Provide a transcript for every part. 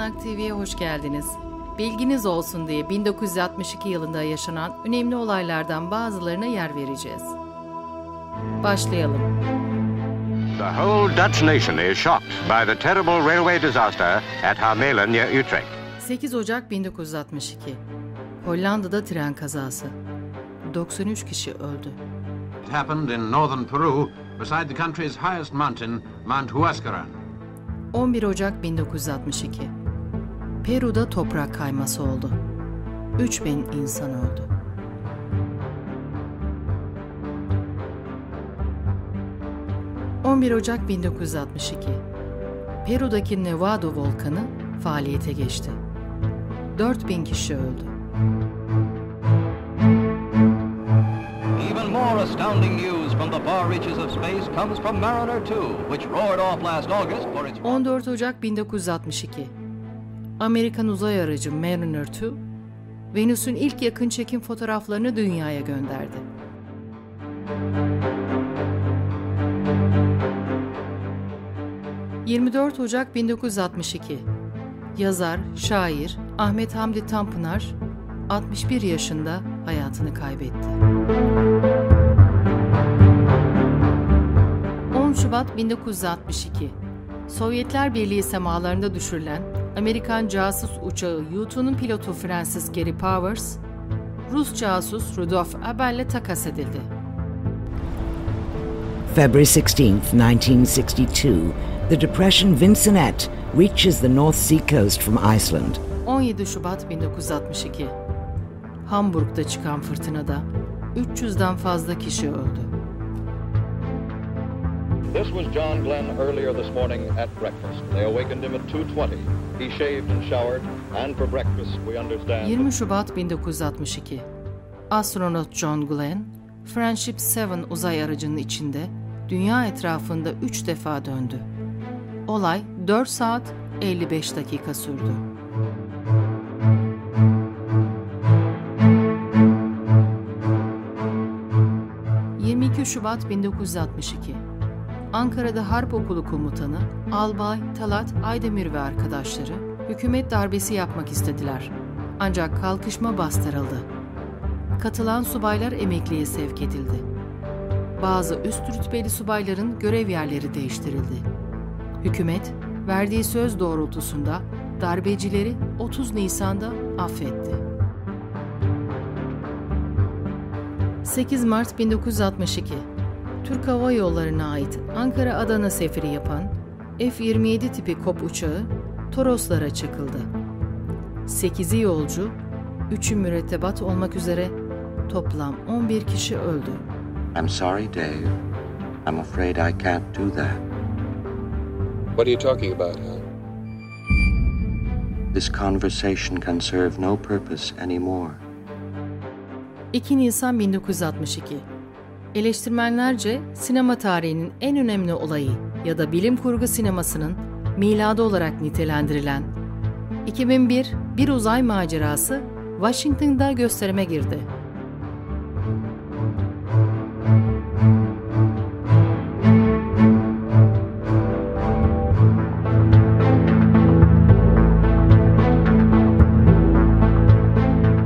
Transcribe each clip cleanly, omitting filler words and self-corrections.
Almanak TV'ye hoş geldiniz. Bilginiz olsun diye 1962 yılında yaşanan önemli olaylardan bazılarına yer vereceğiz. Başlayalım. The whole Dutch nation is shocked by the terrible railway disaster at Harmelen near Utrecht. 8 Ocak 1962. Hollanda'da tren kazası. 93 kişi öldü. It happened in northern Peru beside the country's highest mountain, Mount Huascaran. 11 Ocak 1962. Peru'da toprak kayması oldu. 3000 insan öldü. ...11 Ocak 1962. Peru'daki Nevado volkanı faaliyete geçti. 4000 kişi öldü. Even more astounding news from the far reaches of space comes from Mariner 2, which roared off last August for its... 14 Ocak 1962. Amerikan uzay aracı Mariner 2, Venüs'ün ilk yakın çekim fotoğraflarını dünyaya gönderdi. 24 Ocak 1962. Yazar, şair Ahmet Hamdi Tanpınar 61 yaşında hayatını kaybetti. 10 Şubat 1962. Sovyetler Birliği semalarında düşürülen Amerikan casus uçağı U-2'nun pilotu Francis Gary Powers, Rus casus Rudolf Abel ile takas edildi. February 16th, 1962, the depression Vincenette reaches the North Sea coast from Iceland. 17 Şubat 1962. Hamburg'da çıkan fırtınada 300'den fazla kişi öldü. This was John Glenn earlier this morning at breakfast. They awakened him at 2:20. He shaved and showered, and for breakfast we understand. 20 Şubat 1962. Astronot John Glenn, Friendship 7 uzay aracının içinde dünya etrafında 3 defa döndü. Olay 4 saat 55 dakika sürdü. 22 Şubat 1962. Ankara'da Harp Okulu Komutanı Albay Talat Aydemir ve arkadaşları hükümet darbesi yapmak istediler. Ancak kalkışma bastırıldı. Katılan subaylar emekliye sevk edildi. Bazı üst rütbeli subayların görev yerleri değiştirildi. Hükümet, verdiği söz doğrultusunda darbecileri 30 Nisan'da affetti. 8 Mart 1962. Türk Hava Yolları'na ait Ankara-Adana seferi yapan F-27 tipi KOP uçağı Toroslara çakıldı. 8'i yolcu, 3'ü mürettebat olmak üzere toplam 11 kişi öldü. I'm sorry Dave. I'm afraid I can't do that. What are you talking about, huh? This conversation can serve no purpose anymore. 2 Nisan 1962. Eleştirmenlerce sinema tarihinin en önemli olayı ya da bilim kurgu sinemasının miladı olarak nitelendirilen 2001 Bir Uzay Macerası Washington'da gösterime girdi.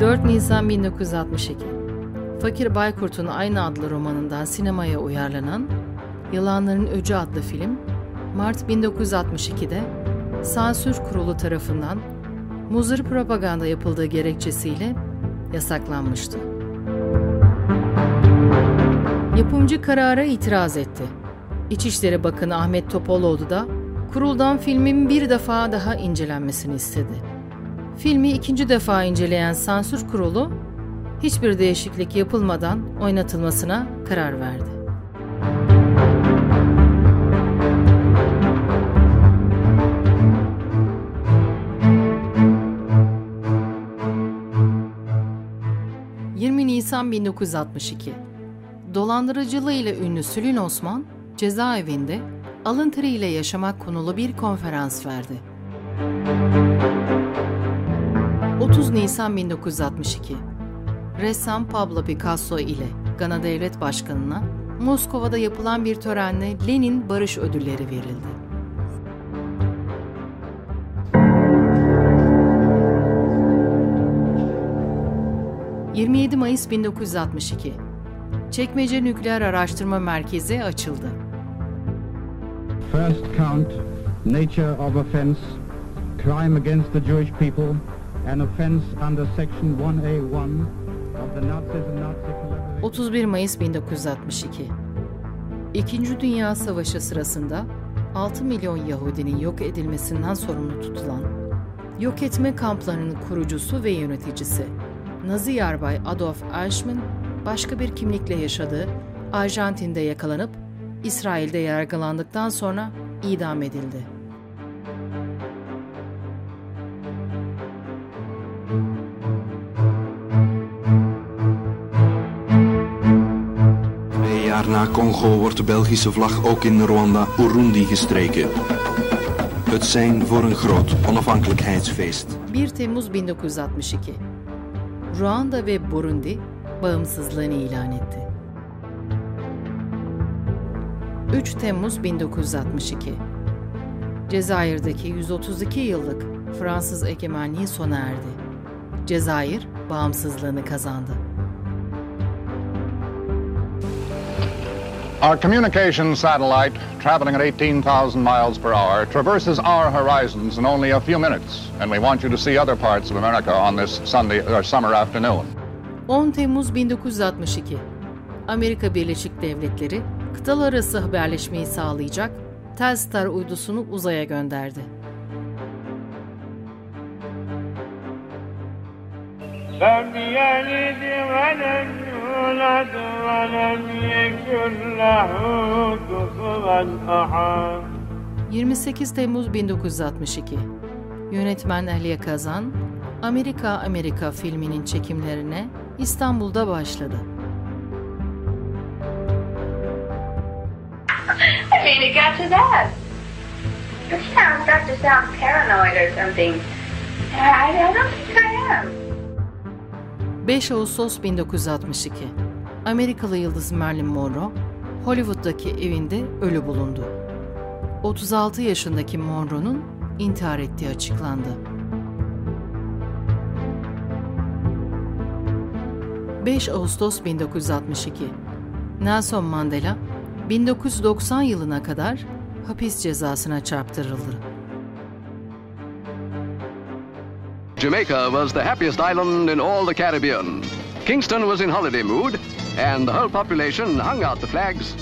4 Nisan 1962. Fakir Baykurt'un aynı adlı romanından sinemaya uyarlanan Yılanların Öcü adlı film, Mart 1962'de Sansür Kurulu tarafından muzır propaganda yapıldığı gerekçesiyle yasaklanmıştı. Yapımcı karara itiraz etti. İçişleri Bakanı Ahmet Topaloğlu da kuruldan filmin bir defa daha incelenmesini istedi. Filmi ikinci defa inceleyen Sansür Kurulu, hiçbir değişiklik yapılmadan oynatılmasına karar verdi. 20 Nisan 1962. Dolandırıcılığıyla ünlü Sülün Osman, cezaevinde alın teriyle yaşamak konulu bir konferans verdi. 30 Nisan 1962. Ressam Pablo Picasso ile Gana Devlet Başkanı'na Moskova'da yapılan bir törenle Lenin Barış Ödülleri verildi. 27 Mayıs 1962. Çekmece Nükleer Araştırma Merkezi açıldı. First count, nature of offense, crime against the Jewish people, an offense under section 1A1 of the Nazism Nazi Collaboration. 31 Mayıs 1962. İkinci Dünya Savaşı sırasında 6 milyon Yahudinin yok edilmesinden sorumlu tutulan, yok etme kamplarının kurucusu ve yöneticisi Nazi Yarbay Adolf Eichmann, başka bir kimlikle yaşadığı Arjantin'de yakalanıp İsrail'de yargılandıktan sonra idam edildi. Na Congo wordt de Belgische vlag ook in Rwanda, Burundi gestreken. Het zijn voor een groot onafhankelijkheidsfeest. 1 Temmuz 1962. Ruanda ve Burundi bağımsızlığını ilan etti. 3 Temmuz 1962. Cezayir'deki 132 yıllık Fransız egemenliği sona erdi. Cezayir bağımsızlığını kazandı. Our communication satellite, traveling at 18,000 miles per hour, traverses our horizons in only a few minutes, and we want you to see other parts of America on this Sunday or summer afternoon. 10 Temmuz 1962. Amerika Birleşik Devletleri kıtalar arası haberleşmeyi sağlayacak Telstar uydusunu uzaya gönderdi. ...28 Temmuz 1962... Yönetmen Aliye Kazan, Amerika Amerika filminin çekimlerine İstanbul'da başladı. I mean, it got to that. It sounds like to sound paranoid or something. I don't think I am. 5 Ağustos 1962, Amerikalı yıldız Marilyn Monroe, Hollywood'daki evinde ölü bulundu. 36 yaşındaki Monroe'nun intihar ettiği açıklandı. 5 Ağustos 1962, Nelson Mandela, 1990 yılına kadar hapis cezasına çarptırıldı. Jamaica was the happiest island in all the Caribbean. Kingston was in holiday mood and the whole population hung out the flags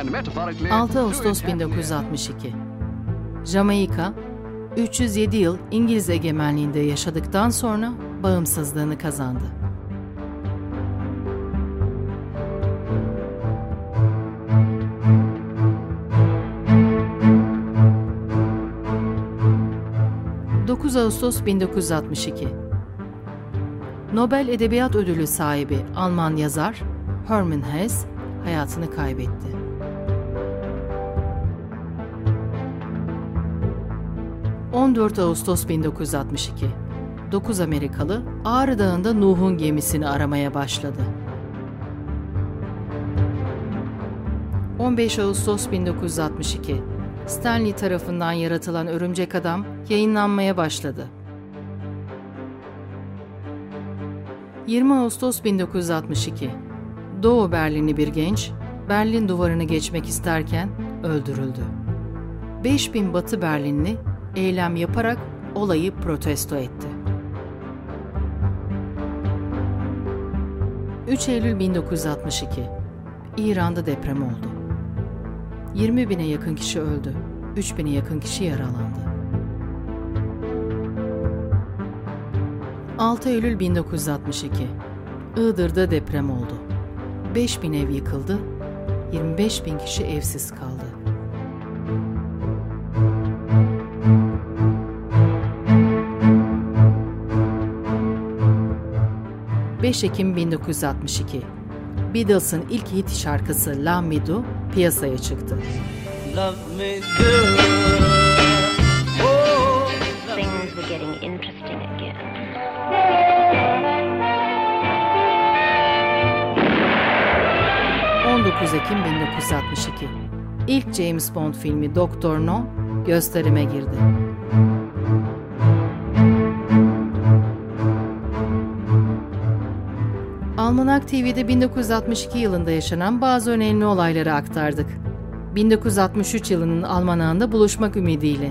and metaphorically... 6 Ağustos 1962. Jamaika, 307 yıl İngiliz egemenliğinde yaşadıktan sonra bağımsızlığını kazandı. 9 Ağustos 1962. Nobel Edebiyat Ödülü sahibi Alman yazar Hermann Hesse hayatını kaybetti. 14 Ağustos 1962. 9 Amerikalı Ağrı Dağı'nda Nuh'un gemisini aramaya başladı. 15 Ağustos 1962. Stanley tarafından yaratılan Örümcek Adam yayınlanmaya başladı. 20 Ağustos 1962. Doğu Berlinli bir genç, Berlin duvarını geçmek isterken öldürüldü. 5000 Batı Berlinli eylem yaparak olayı protesto etti. 3 Eylül 1962. İran'da deprem oldu. 20 bine yakın kişi öldü, 3 bine yakın kişi yaralandı. 6 Eylül 1962, Iğdır'da deprem oldu. 5 bin ev yıkıldı, 25 bin kişi evsiz kaldı. 5 Ekim 1962, Beatles'ın ilk hit şarkısı Love Me Do piyasaya çıktı. Love me do. Oh, things were getting interesting again. Oh. 19 Ekim 1962. İlk James Bond filmi Doktor No gösterime girdi. Almanak TV'de 1962 yılında yaşanan bazı önemli olayları aktardık. 1963 yılının Almanağında buluşmak ümidiyle.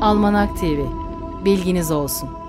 Almanak TV, bilginiz olsun.